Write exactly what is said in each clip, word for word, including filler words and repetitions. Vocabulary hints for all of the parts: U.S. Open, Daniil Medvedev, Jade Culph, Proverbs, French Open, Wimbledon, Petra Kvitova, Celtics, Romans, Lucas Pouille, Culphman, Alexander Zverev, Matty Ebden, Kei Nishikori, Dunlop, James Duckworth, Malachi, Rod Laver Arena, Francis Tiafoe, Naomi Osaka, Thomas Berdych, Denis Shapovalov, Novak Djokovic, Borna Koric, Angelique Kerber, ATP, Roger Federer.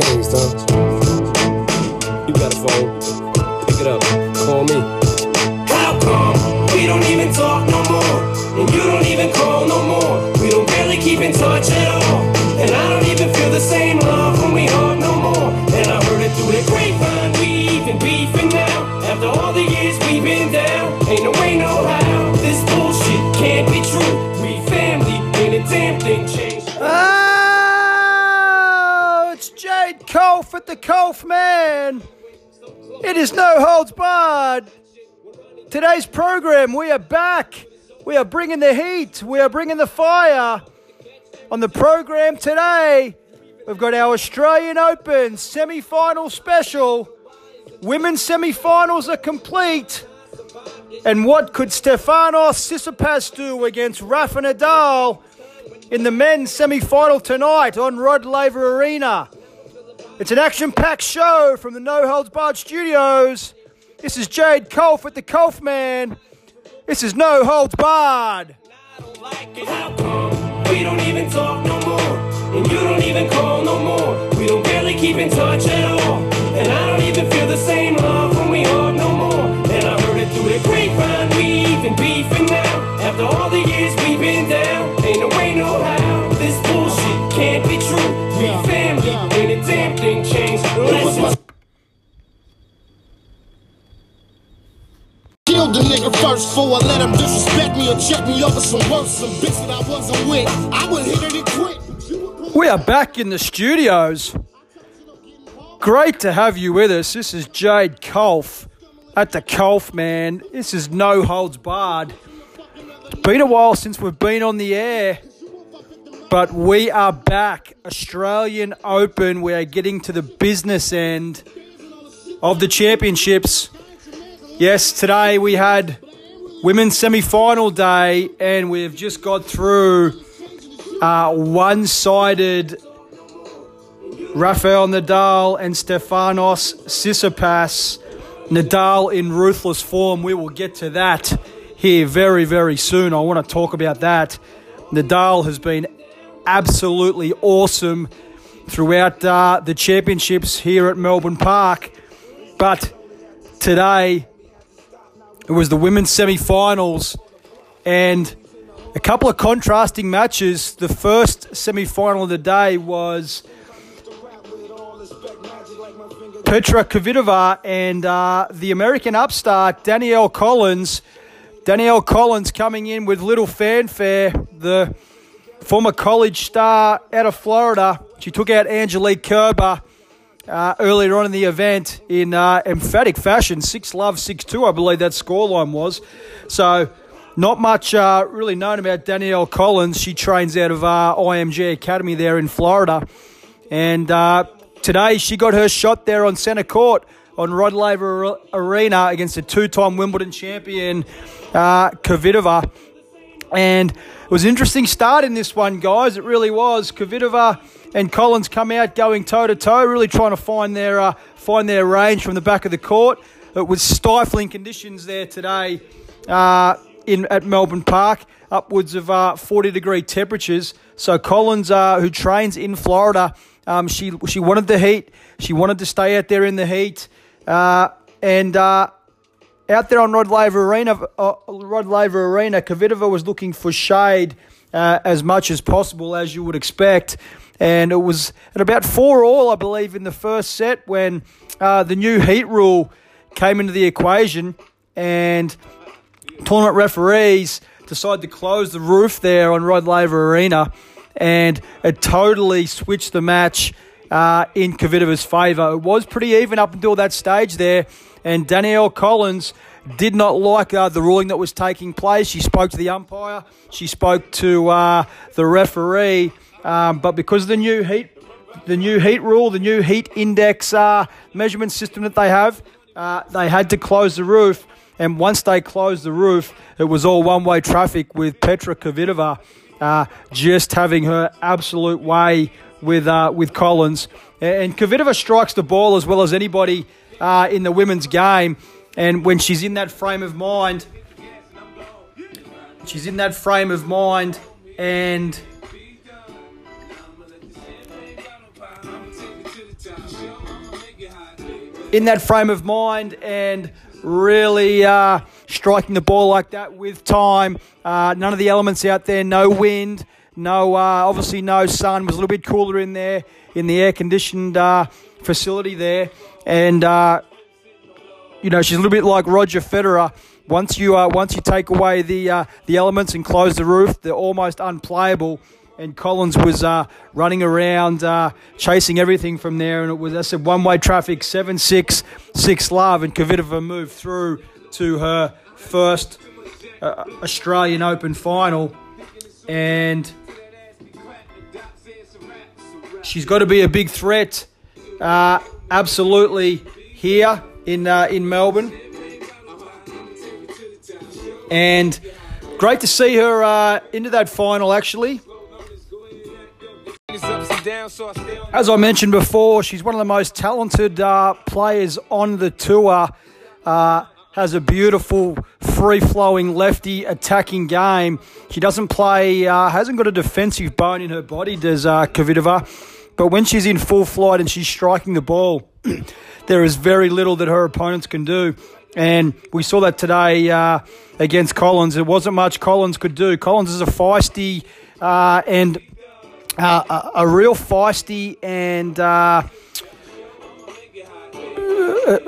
change, dog. You got a phone, pick it up, call me. How come we don't even talk no more? And you don't even call no more. We don't barely keep in touch at all. And I don't even feel the same love when we hug no more. And I heard it through the grapevine, we even beefing now. After all the years we've been down, ain't no way, no how. This bullshit can't be true. We family, ain't a damn thing changed. Oh, it's Jade Culph at the Culphman. It is No Holds Barred. Today's program, we are back. We are bringing the heat. We are bringing the fire. On the program today, we've got our Australian Open semi-final special. Women's semi-finals are complete. And what could Stefanos Tsitsipas do against Rafa Nadal in the men's semi-final tonight on Rod Laver Arena? It's an action-packed show from the No Holds Barred Studios. This is Jade Culph with the Culphman. This is No Holds Barred. I don't like it. How come we don't even talk no more? And you don't even call no more. We don't barely keep in touch at all. And I don't even feel the same love when we hug no more. And I heard it through the grapevine, we even beefing now. After all the years we've been down, ain't no way, no how. This bullshit can't be true. We family, ain't a damn thing changed. Lessons. Killed the nigga first before I let him disrespect me or check me over some words, some bitch that I wasn't with. I would hit it quick. We are back in the studios. Great to have you with us. This is Jade Culph at the Culphman. This is No Holds Barred. It's been a while since we've been on the air, but we are back. Australian Open. We are getting to the business end of the championships. Yes, today we had women's semi-final day and we've just got through uh, one-sided Rafael Nadal and Stefanos Tsitsipas. Nadal in ruthless form. We will get to that here very, very soon. I want to talk about that. Nadal has been absolutely awesome throughout uh, the championships here at Melbourne Park. But today it was the women's semi-finals and a couple of contrasting matches. The first semi-final of the day was Petra Kvitova and uh, the American upstart, Danielle Collins. Danielle Collins coming in with little fanfare, the former college star out of Florida. She took out Angelique Kerber Uh, earlier on in the event in uh, emphatic fashion, six love, six two, I believe that scoreline was. So not much uh, really known about Danielle Collins. She trains out of uh, I M G Academy there in Florida. And uh, today she got her shot there on centre court on Rod Laver Arena against a two-time Wimbledon champion, uh, Kvitova. And it was an interesting start in this one, guys. It really was. Kvitova and Collins come out going toe-to-toe, really trying to find their uh, find their range from the back of the court. It was stifling conditions there today uh, in at Melbourne Park, upwards of uh, forty-degree temperatures. So Collins, uh, who trains in Florida, um, she she wanted the heat. She wanted to stay out there in the heat. Uh, and uh, out there on Rod Laver Arena, uh, Rod Laver Arena, Kvitova was looking for shade uh, as much as possible, as you would expect. And it was at about four all, I believe, in the first set when uh, the new heat rule came into the equation and tournament referees decided to close the roof there on Rod Laver Arena, and it totally switched the match uh, in Kvitova's favour. It was pretty even up until that stage there, and Danielle Collins did not like uh, the ruling that was taking place. She spoke to the umpire. She spoke to uh, the referee. Um, but because of the new heat, the new heat rule, the new heat index uh, measurement system that they have, uh, they had to close the roof. And once they closed the roof, it was all one-way traffic with Petra Kvitova uh, just having her absolute way with uh, with Collins. And Kvitova strikes the ball as well as anybody uh, in the women's game. And when she's in that frame of mind, she's in that frame of mind and in that frame of mind and really uh, striking the ball like that with time. Uh, none of the elements out there, no wind, no uh, obviously no sun. It was a little bit cooler in there in the air-conditioned uh, facility there. And, uh, you know, she's a little bit like Roger Federer. Once you uh, once you take away the uh, the elements and close the roof, they're almost unplayable. And Collins was uh, running around, uh, chasing everything from there. And it was, I said, one-way traffic, seven six, six love. And Kvitova moved through to her first uh, Australian Open final. And she's got to be a big threat, uh, absolutely, here in uh, in Melbourne. And great to see her uh, into that final, actually. As I mentioned before, she's one of the most talented uh, players on the tour. Uh, has a beautiful, free-flowing, lefty attacking game. She doesn't play, uh, hasn't got a defensive bone in her body, does uh, Kvitova. But when she's in full flight and she's striking the ball, there is very little that her opponents can do. And we saw that today uh, against Collins. It wasn't much Collins could do. Collins is a feisty uh, and... Uh, a, a real feisty and uh,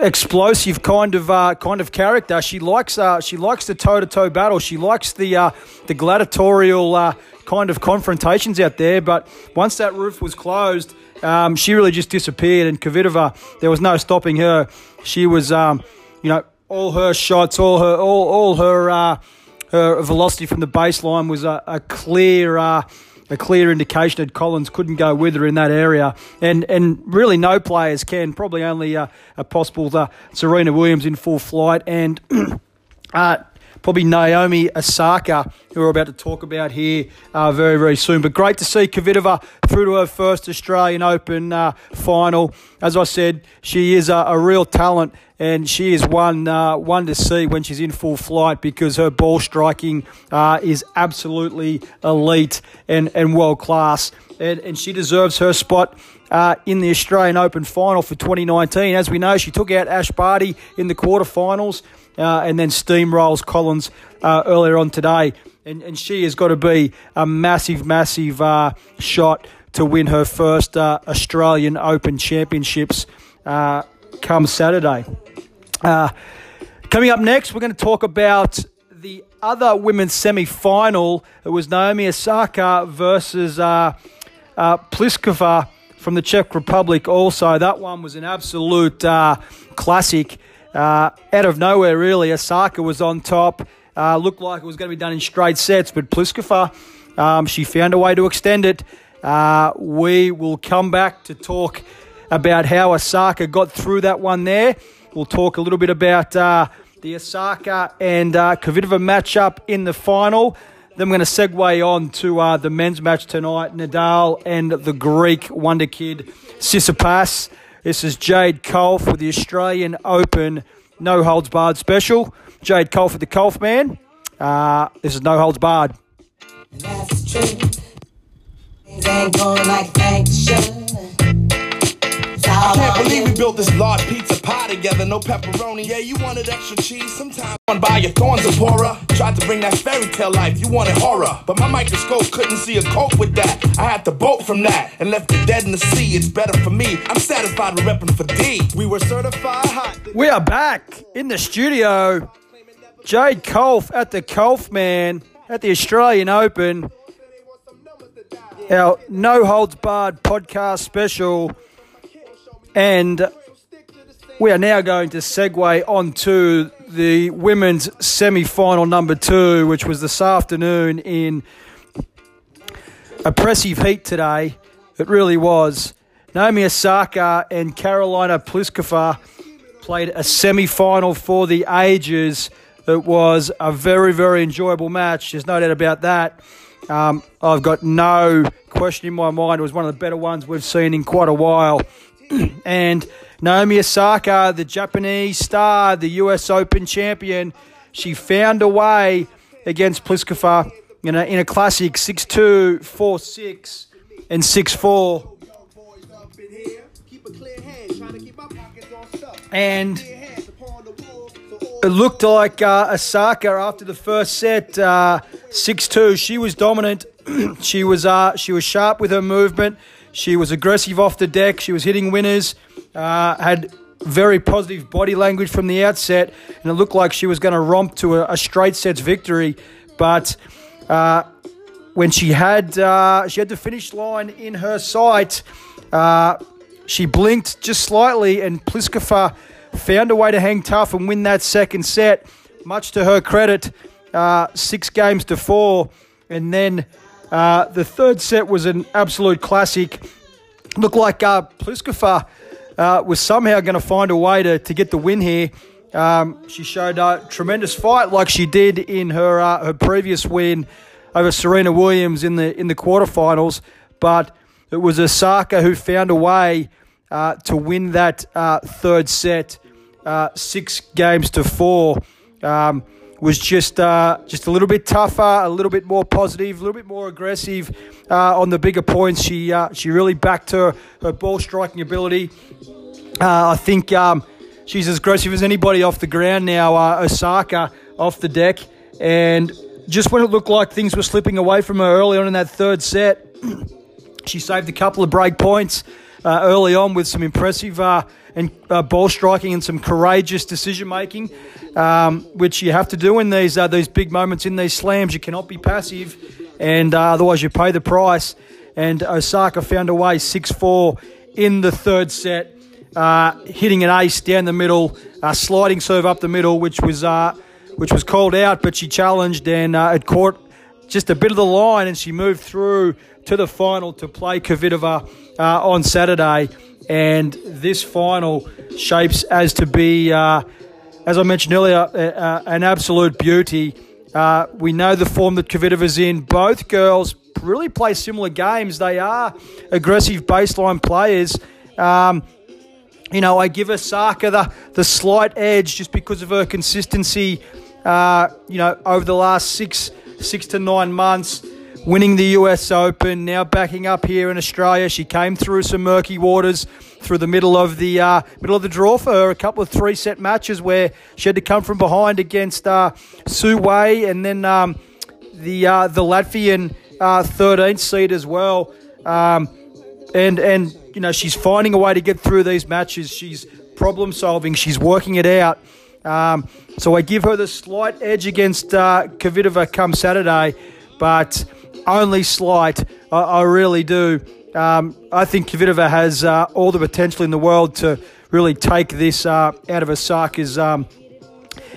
explosive kind of uh, kind of character. She likes uh, she likes the toe-to-toe battle. She likes the uh, the gladiatorial uh, kind of confrontations out there. But once that roof was closed, um, she really just disappeared. And Kvitova, there was no stopping her. She was, um, you know, all her shots, all her, all all her, uh, her velocity from the baseline was a, a clear. Uh, A clear indication that Collins couldn't go with her in that area, and and really no players can. Probably only uh, a possible uh, Serena Williams in full flight, and uh, probably Naomi Osaka, who we're about to talk about here uh, very very soon. But great to see Kvitova through to her first Australian Open uh, final. As I said, she is a, a real talent, and she is one uh, one to see when she's in full flight, because her ball striking uh, is absolutely elite and, and world class, and, and she deserves her spot uh, in the Australian Open final for twenty nineteen. As we know, she took out Ash Barty in the quarterfinals, uh, and then steamrolls Collins uh, earlier on today, and and she has got to be a massive massive uh, shot to win her first uh, Australian Open Championships uh, come Saturday. Uh, coming up next, we're going to talk about the other women's semi-final. It was Naomi Osaka versus uh, uh, Pliskova from the Czech Republic also. That one was an absolute uh, classic. Uh, out of nowhere, really, Osaka was on top. Uh, looked like it was going to be done in straight sets, but Pliskova, um, she found a way to extend it. Uh, we will come back to talk about how Osaka got through that one there. We'll talk a little bit about uh, the Osaka and uh, Kvitova matchup in the final. Then we're going to segue on to uh, the men's match tonight, Nadal and the Greek wonder kid Tsitsipas. This is Jade Culph with the Australian Open No Holds Barred special. Jade Culph with the Culphman. Uh, this is No Holds Barred. That's true. Ain't going like I can't believe we built this large pizza pie together. No pepperoni, yeah, you wanted extra cheese. Sometimes you want to buy your thorns of horror. Tried to bring that fairy tale life, you wanted horror. But my microscope couldn't see a cope with that. I had to bolt from that and left the dead in the sea. It's better for me, I'm satisfied with repping for D. We were certified hot. We are back in the studio. Jade Culph at the Culphman at the Australian Open. Our No Holds Barred podcast special. And we are now going to segue on to the women's semi-final number two, which was this afternoon in oppressive heat today. It really was. Naomi Osaka and Carolina Pliskova played a semi-final for the ages. It was a very, very enjoyable match. There's no doubt about that. Um, I've got no question in my mind. It was one of the better ones we've seen in quite a while. And Naomi Osaka, the Japanese star, the U S Open champion, she found a way against Pliskova, you know, in a classic six two, four six, and six four. and it looked like uh, Osaka after the first set, uh, six two. She was dominant. she was uh, she was sharp with her movement. She was aggressive off the deck. She was hitting winners. Uh, had very positive body language from the outset, and it looked like she was going to romp to a, a straight sets victory. But uh, when she had uh, she had the finish line in her sight, uh, she blinked just slightly, and Pliskova found a way to hang tough and win that second set, much to her credit, uh, six games to four. And then uh, the third set was an absolute classic. Looked like uh, Pliskova uh, was somehow going to find a way to, to get the win here. Um, she showed a tremendous fight, like she did in her uh, her previous win over Serena Williams in the in the quarterfinals. But it was Osaka who found a way uh, to win that uh, third set. Uh, six games to four, um, was just uh, just a little bit tougher, a little bit more positive, a little bit more aggressive uh, on the bigger points. She uh, she really backed her, her ball striking ability. Uh, I think um, she's as aggressive as anybody off the ground now, uh, Osaka off the deck. And just when it looked like things were slipping away from her early on in that third set, she saved a couple of break points uh, early on with some impressive uh, and uh, ball striking and some courageous decision making, um, which you have to do in these uh, these big moments, in these slams. You cannot be passive, and uh, otherwise you pay the price. And Osaka found a way, six four in the third set, uh, hitting an ace down the middle, uh, sliding serve up the middle, which was uh, which was called out, but she challenged, and uh, it caught just a bit of the line, and she moved through to the final to play Kvitova uh, on Saturday. And this final shapes as to be, uh, as I mentioned earlier, uh, uh, an absolute beauty. Uh, we know the form that Kvitova's in. Both girls really play similar games. They are aggressive baseline players. Um, you know, I give Osaka the, the slight edge just because of her consistency, uh, you know, over the last six six to nine months, winning the U S Open, now backing up here in Australia. She came through some murky waters through the middle of the uh, middle of the draw for her, a couple of three-set matches where she had to come from behind against uh, Su Wei and then um, the uh, the Latvian uh, thirteenth seed as well. Um, and, and, you know, she's finding a way to get through these matches. She's problem-solving. She's working it out. Um, so I give her the slight edge against uh, Kvitova come Saturday, but only slight. I, I really do. Um, I think Kvitova has uh, all the potential in the world to really take this uh, out of Osaka's um,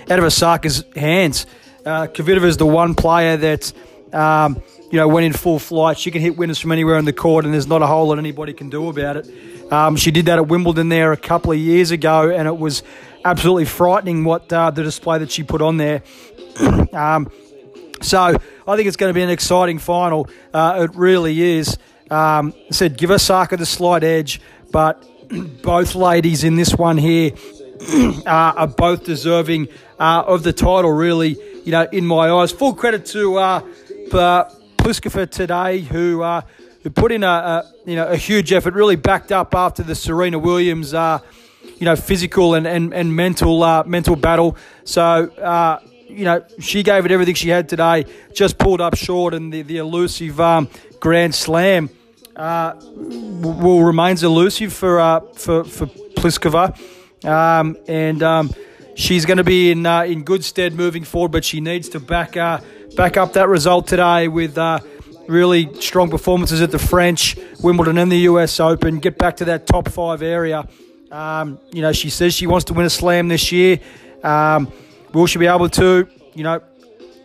out of Osaka's hands. Uh, Kvitova is the one player that um, you know, when in full flight, she can hit winners from anywhere on the court, and there's not a whole lot anybody can do about it. Um, she did that at Wimbledon there a couple of years ago, and it was absolutely frightening what uh, the display that she put on there. um, so I think it's going to be an exciting final. Uh, it really is. Um, I said give Osaka the slight edge, but both ladies in this one here uh, are both deserving uh, of the title, really, you know, in my eyes. Full credit to uh, Pliskova today, who uh, who put in a, a you know a huge effort, really backed up after the Serena Williams Uh, you know, physical and, and, and mental uh, mental battle. So, uh, you know, she gave it everything she had today, just pulled up short, and the, the elusive um, Grand Slam uh, will remains elusive for uh, for, for Pliskova. Um, and um, she's going to be in uh, in good stead moving forward, but she needs to back, uh, back up that result today with uh, really strong performances at the French, Wimbledon and the U S Open, get back to that top five area. Um, you know, she says she wants to win a slam this year. Um, will she be able to? You know,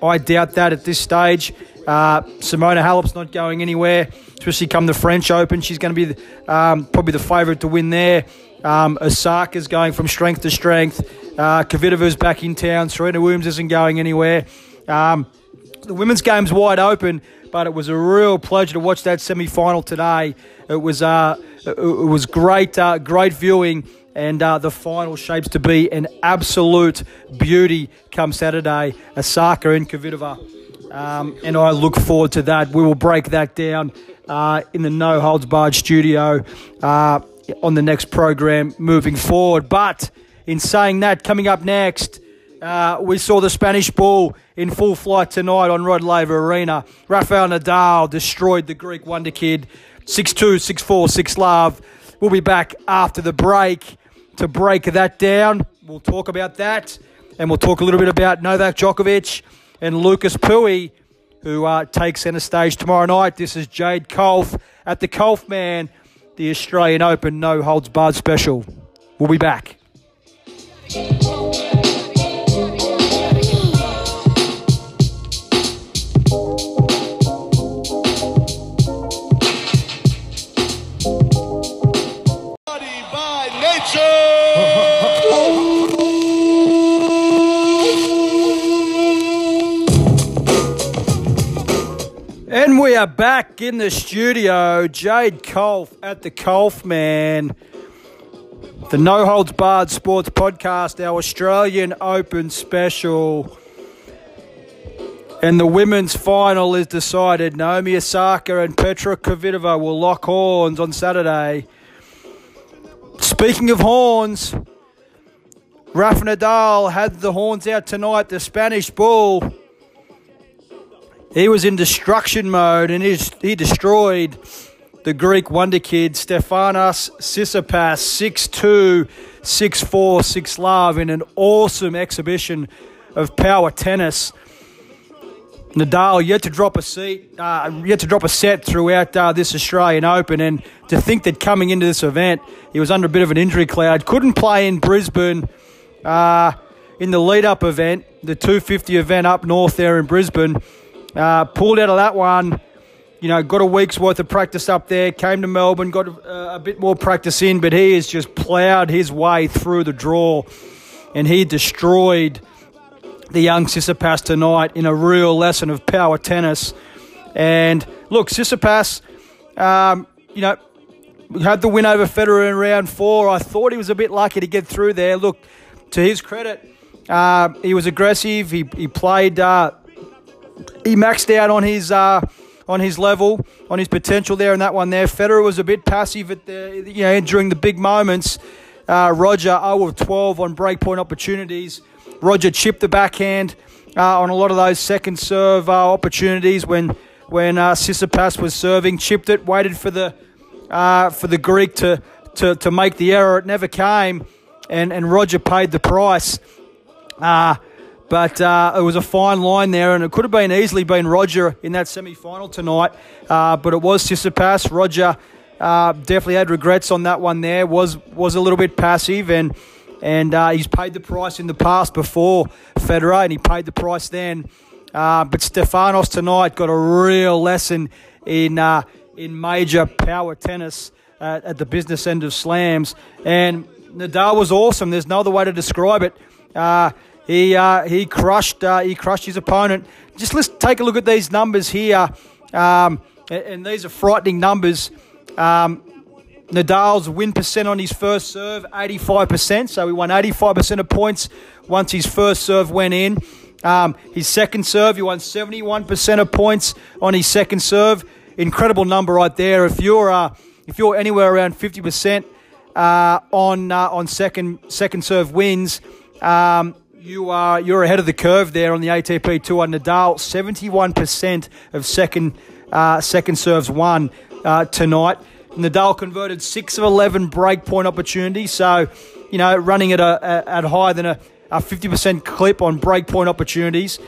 I doubt that at this stage. Uh, Simona Halep's not going anywhere, especially come the French Open. She's going to be the, um, probably the favourite to win there. Um, Osaka's going from strength to strength. Uh, Kvitova's back in town. Serena Williams isn't going anywhere. Um, the women's game's wide open, but it was a real pleasure to watch that semi-final today. It was uh, it was great, uh, great viewing, and uh, the final shapes to be an absolute beauty come Saturday, Osaka and Kvitova, um, and I look forward to that. We will break that down uh, in the No Holds Barred studio uh, on the next program moving forward, but in saying that, coming up next, uh, we saw the Spanish ball in full flight tonight on Rod Laver Arena. Rafael Nadal destroyed the Greek wonder kid, six two, six four, six love. We'll be back after the break to break that down. We'll talk about that, and we'll talk a little bit about Novak Djokovic and Lucas Pouille, who uh, takes centre stage tomorrow night. This is Jade Culph at the Culphman, the Australian Open No Holds Barred special. We'll be back. And we are back in the studio. Jade Culph at the Culphman, the No Holds Barred Sports Podcast, our Australian Open special. And the women's final is decided. Naomi Osaka and Petra Kvitova will lock horns on Saturday. Speaking of horns, Rafa Nadal had the horns out tonight, the Spanish bull. He was in destruction mode, and he, he destroyed the Greek wonder kid Stefanos Tsitsipas six two, six four, six love in an awesome exhibition of power tennis. Nadal yet to drop a seat, uh, yet to drop a set throughout uh, this Australian Open, and to think that coming into this event he was under a bit of an injury cloud, couldn't play in Brisbane uh, in the lead-up event, the two fifty event up north there in Brisbane. Uh, pulled out of that one, you know, got a week's worth of practice up there, came to Melbourne, got uh, a bit more practice in, but he has just ploughed his way through the draw, and he destroyed the young Tsitsipas tonight in a real lesson of power tennis. And look, Tsitsipas, um, you know, had the win over Federer in round four. I thought he was a bit lucky to get through there. Look, to his credit, uh, he was aggressive, he, he played... Uh, He maxed out on his uh, on his level, on his potential there in that one there. Federer was a bit passive at the, you know, during the big moments. Uh, Roger zero of twelve on breakpoint opportunities. Roger chipped the backhand uh, on a lot of those second serve uh, opportunities when when uh, Tsitsipas was serving. Chipped it, waited for the uh, for the Greek to, to to make the error. It never came, and and Roger paid the price. Uh, But uh, it was a fine line there, and it could have been easily been Roger in that semi-final tonight. Uh, but it was Tsitsipas. Roger uh, definitely had regrets on that one there, was was a little bit passive, and and uh, he's paid the price in the past before Federer, and he paid the price then. Uh, but Stefanos tonight got a real lesson in, uh, in major power tennis uh, at the business end of slams. And Nadal was awesome. There's no other way to describe it. Uh, He uh, he crushed uh, he crushed his opponent. Just let's take a look at these numbers here, um, and, and these are frightening numbers. Um, Nadal's win percent on his first serve, eighty-five percent. So he won eighty-five percent of points once his first serve went in. Um, his second serve, he won seventy-one percent of points on his second serve. Incredible number right there. If you're uh, if you're anywhere around fifty percent uh, on uh, on second second serve wins. Um, You are you're ahead of the curve there on the A T P tour. Nadal, seventy-one percent of second uh, second serves won uh, tonight. Nadal converted six of eleven break point opportunities, so you know running at a at higher than a fifty percent clip on break point opportunities.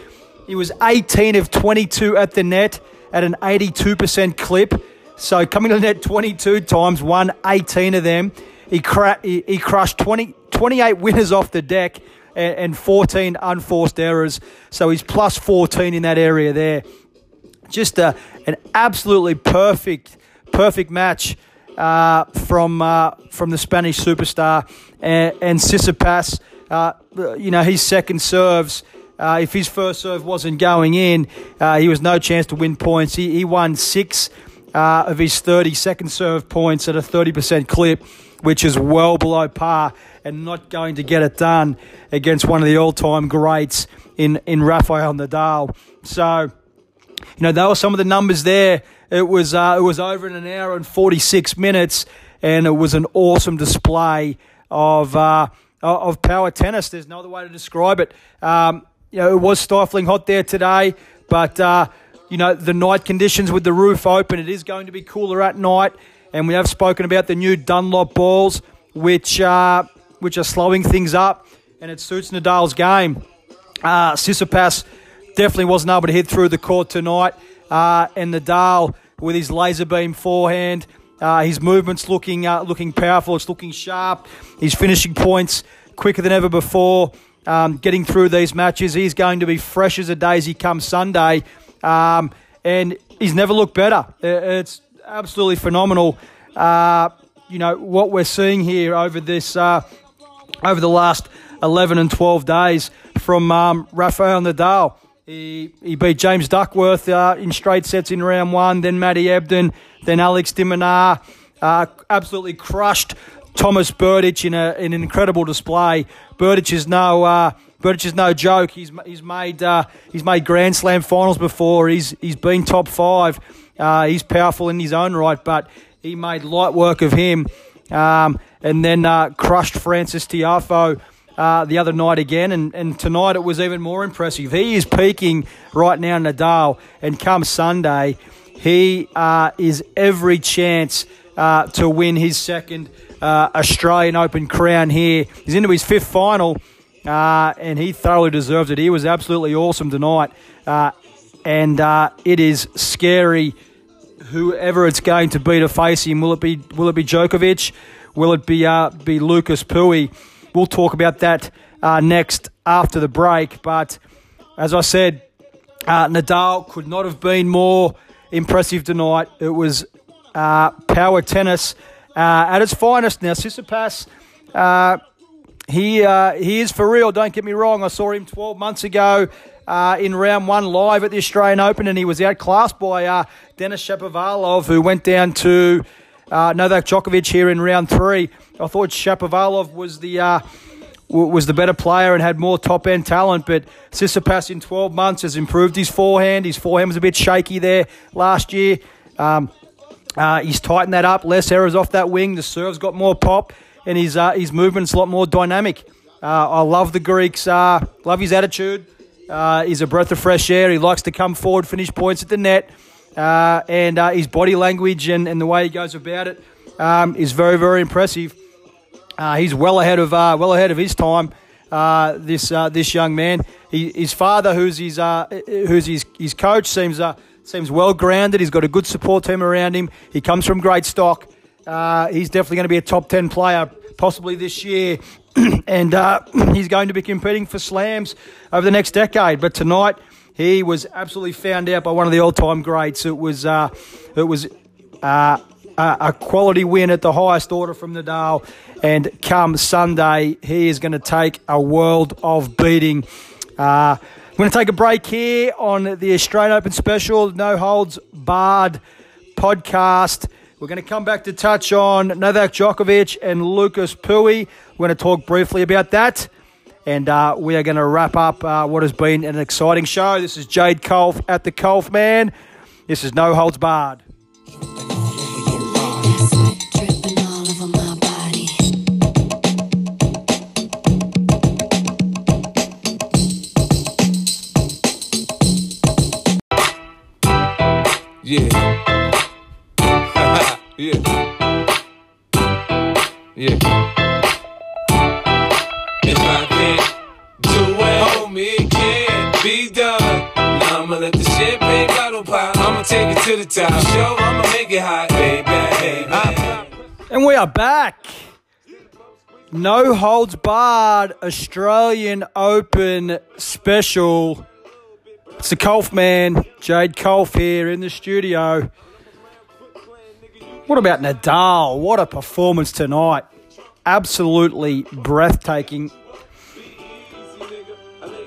He was eighteen of twenty-two at the net at an eighty-two percent clip. So coming to the net twenty-two times, won eighteen of them. He cra- he, he crushed twenty, twenty-eight winners off the deck, and fourteen unforced errors, so he's plus fourteen in that area there. Just a, an absolutely perfect, perfect match uh, from uh, from the Spanish superstar and, and Tsitsipas. Uh, you know, his second serves, uh, if his first serve wasn't going in, uh, he was no chance to win points. He, he won six uh, of his thirty second serve points at a thirty percent clip, which is well below par, and not going to get it done against one of the all-time greats in, in Rafael Nadal. So, you know, that was some of the numbers there. It was uh, it was over in an hour and forty-six minutes, and it was an awesome display of uh, of power tennis. There's no other way to describe it. Um, you know, it was stifling hot there today, but uh, you know, the night conditions with the roof open, it is going to be cooler at night. And we have spoken about the new Dunlop balls, which uh, which are slowing things up, and it suits Nadal's game. Uh, Tsitsipas definitely wasn't able to hit through the court tonight, uh, and Nadal with his laser beam forehand, uh, his movement's looking uh, looking powerful. It's looking sharp. His finishing points quicker than ever before. Um, getting through these matches, he's going to be fresh as a daisy come Sunday, um, and he's never looked better. It's absolutely phenomenal. Uh, you know what we're seeing here over this uh, over the last eleven and twelve days from um, Rafael Nadal. He he beat James Duckworth uh, in straight sets in round one, then Matty Ebden, then Alex Diminar. Uh, absolutely crushed Thomas Berdych in, a, in an incredible display. Berdych is no uh, Berdych is no joke. He's he's made uh, he's made Grand Slam finals before. He's he's been top five. Uh, he's powerful in his own right, but he made light work of him. Um, and then uh, crushed Francis Tiafoe uh, the other night again. And, and tonight it was even more impressive. He is peaking right now, Nadal. And come Sunday, he uh, is every chance uh, to win his second uh, Australian Open crown here. He's into his fifth final, uh, and he thoroughly deserves it. He was absolutely awesome tonight. Uh, and uh, it is scary whoever it's going to be to face him. Will it be will it be Djokovic? Will it be uh, be Lucas Pouille? We'll talk about that uh, next after the break. But as I said, uh, Nadal could not have been more impressive tonight. It was uh, power tennis uh, at its finest. Now Tsitsipas, uh, he uh, he is for real. Don't get me wrong. I saw him twelve months ago. Uh, in round one live at the Australian Open, and he was outclassed by uh, Denis Shapovalov, who went down to uh, Novak Djokovic here in round three. I thought Shapovalov was the uh, w- was the better player and had more top-end talent, but Tsitsipas in twelve months has improved his forehand. His forehand was a bit shaky there last year. Um, uh, he's tightened that up, less errors off that wing, the serve's got more pop, and his, uh, his movement's a lot more dynamic. Uh, I love the Greeks, uh, love his attitude. Uh, he's a breath of fresh air. He likes to come forward, finish points at the net. Uh, and uh, his body language and, and the way he goes about it um, is very, very impressive. Uh, he's well ahead of uh, well ahead of his time, uh, this uh, this young man. He, his father, who's his uh, who's his, his coach, seems uh, seems well-grounded. He's got a good support team around him. He comes from great stock. Uh, he's definitely going to be a top ten player possibly this year. And uh, he's going to be competing for slams over the next decade. But tonight, he was absolutely found out by one of the all-time greats. It was uh, it was uh, a quality win at the highest order from Nadal. And come Sunday, he is going to take a world of beating. Uh, I'm going to take a break here on the Australian Open special, No Holds Barred podcast. We're going to come back to touch on Novak Djokovic and Lucas Pouille. We're going to talk briefly about that. And uh, we are going to wrap up uh, what has been an exciting show. This is Jade Culph at the Culphman. This is No Holds Barred. Yeah. Yeah. Yeah. If I can't do it, homie, it can't be done. Now I'ma let the shit big bottle pop. I'ma take it to the top. Show, I'ma make it hot, baby, baby. And we are back. No Holds Barred Australian Open special. It's the Culphman, Jade Culph here in the studio. What about Nadal? What a performance tonight. Absolutely breathtaking.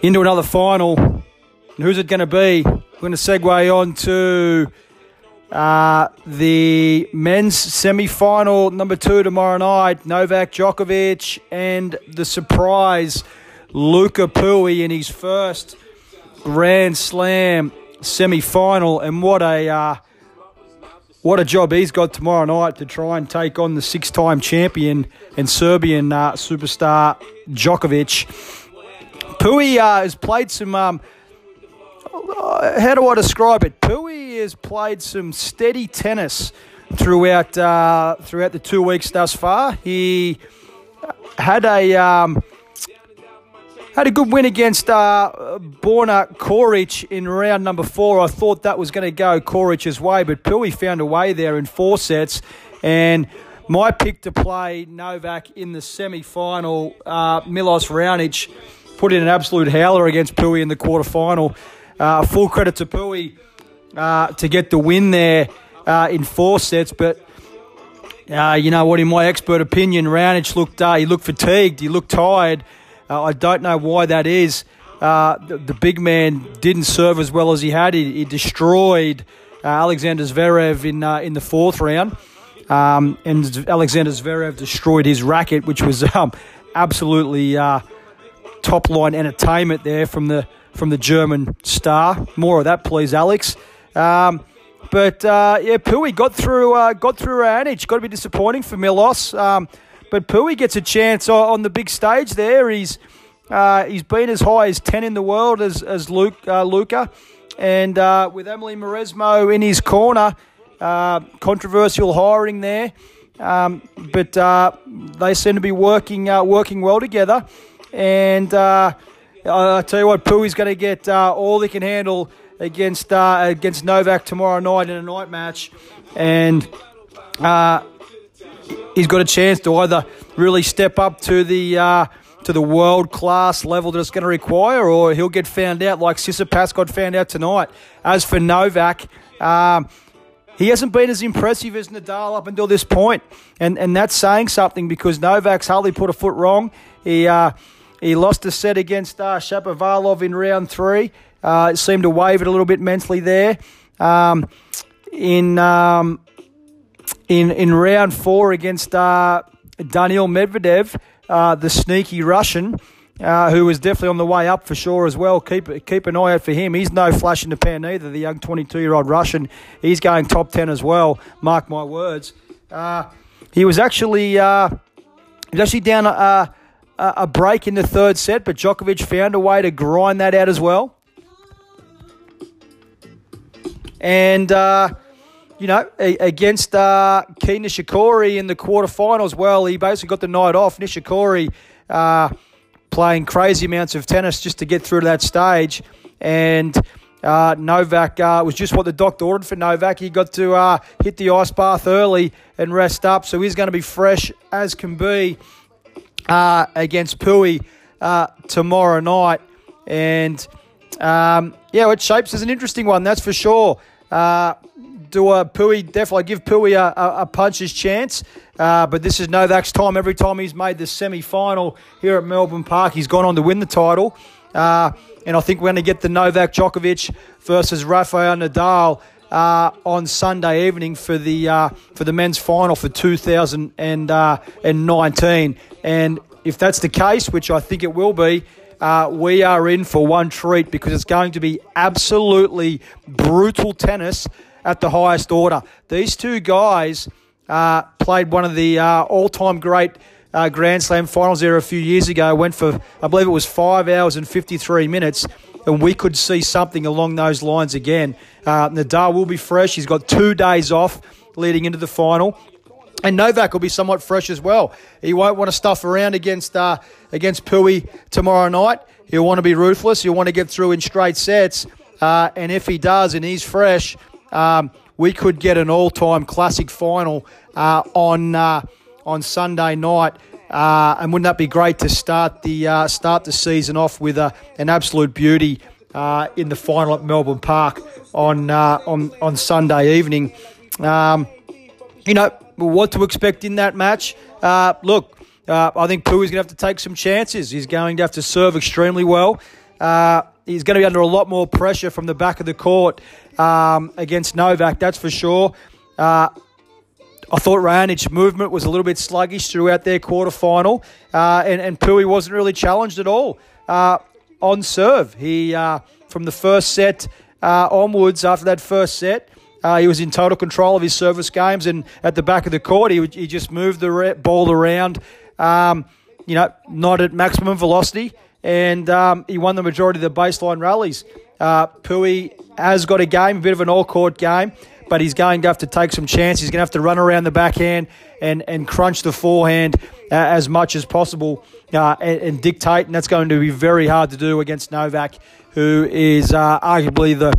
Into another final. And who's it going to be? We're going to segue on to uh, the men's semi-final number two tomorrow night. Novak Djokovic and the surprise Luca Pouille in his first Grand Slam semi-final. And what a... Uh, what a job he's got tomorrow night to try and take on the six-time champion and Serbian uh, superstar Djokovic. Pouille uh, has played some... Um, uh, how do I describe it? Pouille has played some steady tennis throughout uh, throughout the two weeks thus far. He had a... Um, Had a good win against uh, Borna Koric in round number four. I thought that was going to go Koric's way, but Pouille found a way there in four sets. And my pick to play Novak in the semi-final, uh, Milos Raonic, put in an absolute howler against Pouille in the quarterfinal. Uh, full credit to Pouille uh, to get the win there uh, in four sets, but... Uh, you know what, in my expert opinion, Raonic looked, uh, he looked fatigued, he looked tired. Uh, I don't know why that is. Uh, the, the big man didn't serve as well as he had. He, he destroyed uh, Alexander Zverev in uh, in the fourth round, um, and Alexander Zverev destroyed his racket, which was um, absolutely uh, top line entertainment there from the from the German star. More of that, please, Alex. Um, but uh, yeah, Pouille got through uh, got through Raonic. Got to be disappointing for Milos. Um, But Pouille gets a chance on the big stage there. He's uh, he's been as high as ten in the world as as Luke uh, Luca, and uh, with Emily Maresmo in his corner, uh, controversial hiring there. Um, but uh, they seem to be working uh, working well together. And uh, I tell you what, Pouille's going to get uh, all he can handle against uh, against Novak tomorrow night in a night match, and. Uh, He's got a chance to either really step up to the uh, to the world class level that it's going to require, or he'll get found out like Tsitsipas got found out tonight. As for Novak, um, he hasn't been as impressive as Nadal up until this point, and and that's saying something because Novak's hardly put a foot wrong. He uh, he lost a set against uh, Shapovalov in round three. Uh, it seemed to wave it a little bit mentally there. Um, in um, In in round four against uh, Daniil Medvedev, uh, the sneaky Russian, uh, who was definitely on the way up for sure as well. Keep keep an eye out for him. He's no flash in the pan either, the young twenty-two-year-old Russian. He's going top ten as well, mark my words. Uh, he was actually uh, he was actually down a, a, a break in the third set, but Djokovic found a way to grind that out as well. And... Uh, You know, against uh, Kei Nishikori in the quarterfinals, well, he basically got the night off. Nishikori uh, playing crazy amounts of tennis just to get through to that stage. And uh, Novak uh, was just what the doctor ordered for Novak. He got to uh, hit the ice bath early and rest up. So he's going to be fresh as can be uh, against Pouille uh, tomorrow night. And, um, yeah, it shapes as an interesting one, that's for sure. Uh Do a Pouille, definitely give Pouille a, a, a puncher's chance. Uh, but this is Novak's time. Every time he's made the semi-final here at Melbourne Park, he's gone on to win the title. Uh, and I think we're going to get the Novak Djokovic versus Rafael Nadal uh, on Sunday evening for the uh, for the men's final for two thousand nineteen. And if that's the case, which I think it will be, Uh, we are in for one treat because it's going to be absolutely brutal tennis at the highest order. These two guys uh, played one of the uh, all-time great uh, Grand Slam finals there a few years ago, went for, I believe it was five hours and fifty-three minutes, and we could see something along those lines again. Uh, Nadal will be fresh. He's got two days off leading into the final. And Novak will be somewhat fresh as well. He won't want to stuff around against uh, against Pouille tomorrow night. He'll want to be ruthless. He'll want to get through in straight sets. Uh, and if he does and he's fresh, um, we could get an all-time classic final uh, on uh, on Sunday night. Uh, and wouldn't that be great to start the uh, start the season off with a, an absolute beauty uh, in the final at Melbourne Park on uh, on on Sunday evening? Um, you know. What to expect in that match? Uh, look, uh, I think Pouille's going to have to take some chances. He's going to have to serve extremely well. Uh, he's going to be under a lot more pressure from the back of the court um, against Novak, that's for sure. Uh, I thought Raonic's movement was a little bit sluggish throughout their quarterfinal, uh, and, and Pouille wasn't really challenged at all uh, on serve. He, uh, from the first set uh, onwards, after that first set, Uh, he was in total control of his service games, and at the back of the court, he, he just moved the re- ball around, um, you know, not at maximum velocity, and um, he won the majority of the baseline rallies. Uh, Pouille has got a game, a bit of an all-court game, but he's going to have to take some chance. He's going to have to run around the backhand and, and crunch the forehand uh, as much as possible uh, and, and dictate, and that's going to be very hard to do against Novak, who is uh, arguably the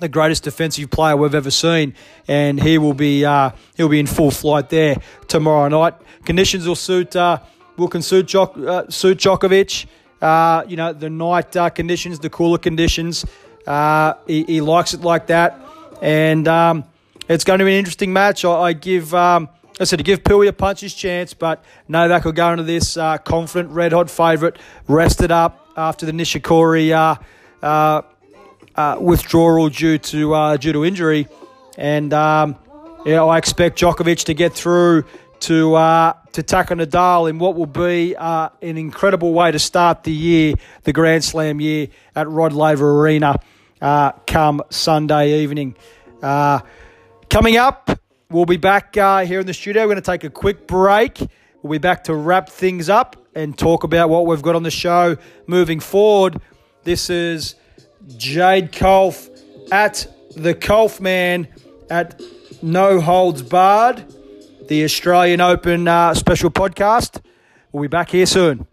the greatest defensive player we've ever seen, and he will be uh, he'll be in full flight there tomorrow night. Conditions will suit uh, will can suit, Djok- uh, suit Djokovic. Uh, you know, the night uh, conditions, the cooler conditions. Uh, he, he likes it like that. And um, it's going to be an interesting match. I, I give, um, I said, to give Pouille a puncher's chance, but Novak will go into this uh, confident, red-hot favourite, rested up after the Nishikori uh, uh, uh, withdrawal due to uh, due to injury. And um, yeah, I expect Djokovic to get through to uh, to tackle Nadal in what will be uh, an incredible way to start the year, the Grand Slam year at Rod Laver Arena. Uh, come Sunday evening. Uh, coming up, we'll be back uh, here in the studio. We're going to take a quick break. We'll be back to wrap things up and talk about what we've got on the show moving forward. This is Jade Culph at the Culphman at No Holds Barred, the Australian Open uh, special podcast. We'll be back here soon.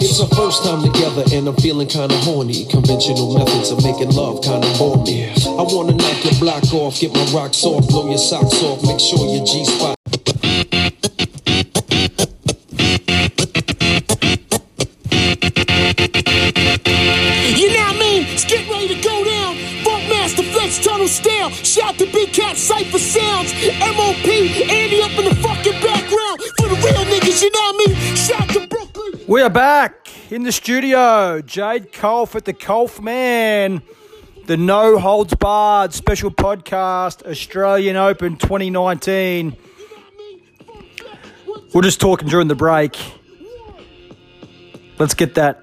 It's our first time together and I'm feeling kinda horny. Conventional methods of making love kinda bore me. I wanna knock your block off, get my rocks off, blow your socks off, make sure your G-spot. You know what I mean? Let's get ready to go down. Funk Master Flex Tunnel style. Shout to Big Cat Cypher Sounds. M O P Andy up in the fucking background. For the real niggas, you know what I mean? Shout to Brooklyn. We are back. In the studio, Jade Culph at the Culphman, the No Holds Barred special podcast, Australian Open twenty nineteen. We're just talking during the break. Let's get that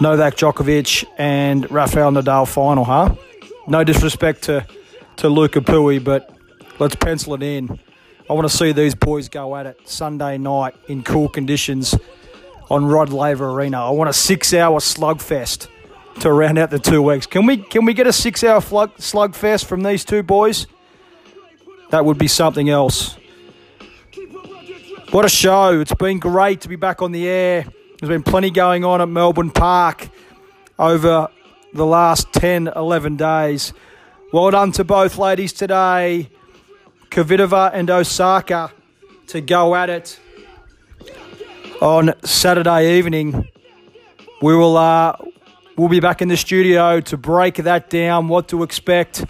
Novak Djokovic and Rafael Nadal final, huh? No disrespect to, to Lucas Pouille, but let's pencil it in. I want to see these boys go at it Sunday night in cool conditions on Rod Laver Arena. I want a six-hour slugfest to round out the two weeks. Can we can we get a six-hour slug, slugfest from these two boys? That would be something else. What a show. It's been great to be back on the air. There's been plenty going on at Melbourne Park over the last ten, eleven days. Well done to both ladies today, Kvitova and Osaka, to go at it on Saturday evening. We will uh, we'll be back in the studio to break that down. What to expect?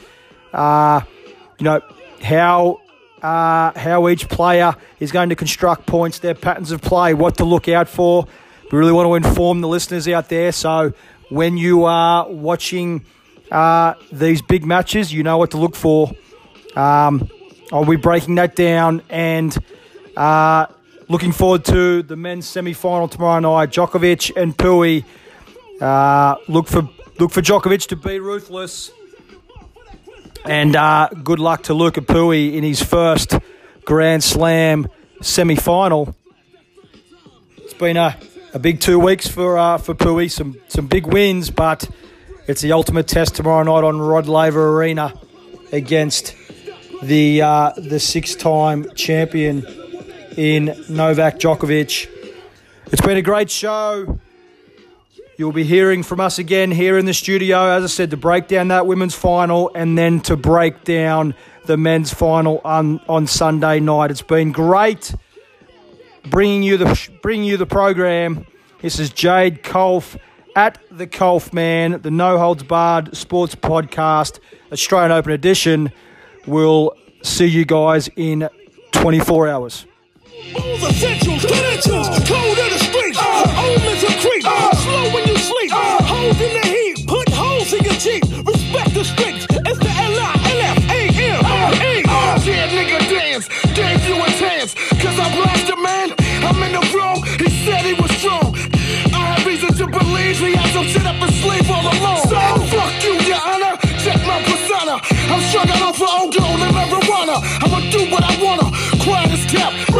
Uh, you know how uh, how each player is going to construct points, their patterns of play, what to look out for. We really want to inform the listeners out there. So when you are watching uh, these big matches, you know what to look for. Um, I'll be breaking that down and. Uh, Looking forward to the men's semi-final tomorrow night. Djokovic and Pouille. Uh, look for look for Djokovic to be ruthless, and uh, good luck to Lucas Pouille in his first Grand Slam semi-final. It's been a, a big two weeks for uh, for Pouille. Some some big wins, but it's the ultimate test tomorrow night on Rod Laver Arena against the uh, the six-time champion in Novak Djokovic. It's been a great show. You'll be hearing from us again here in the studio, as I said, to break down that women's final and then to break down the men's final on, on Sunday night. It's been great bringing you the bringing you the program. This is Jade Culph at the Culphman, the No Holds Barred Sports Podcast, Australian Open edition. We'll see you guys in twenty-four hours. Moves essentials, credentials, cold in the streets, uh, omens are creep, uh, slow when you sleep, uh, holes in the heat, put holes in your cheek, respect the streets, it's the L I L F A M R E. Uh, yeah, nigga dance, gave you a chance, cause I blasted man, I'm in the wrong, he said he was strong. See, I don't sit up and sleep all alone. So fuck you, your honor. Check my persona. I'm struggling for old gold and marijuana. I'ma do what I wanna. Quiet as kept.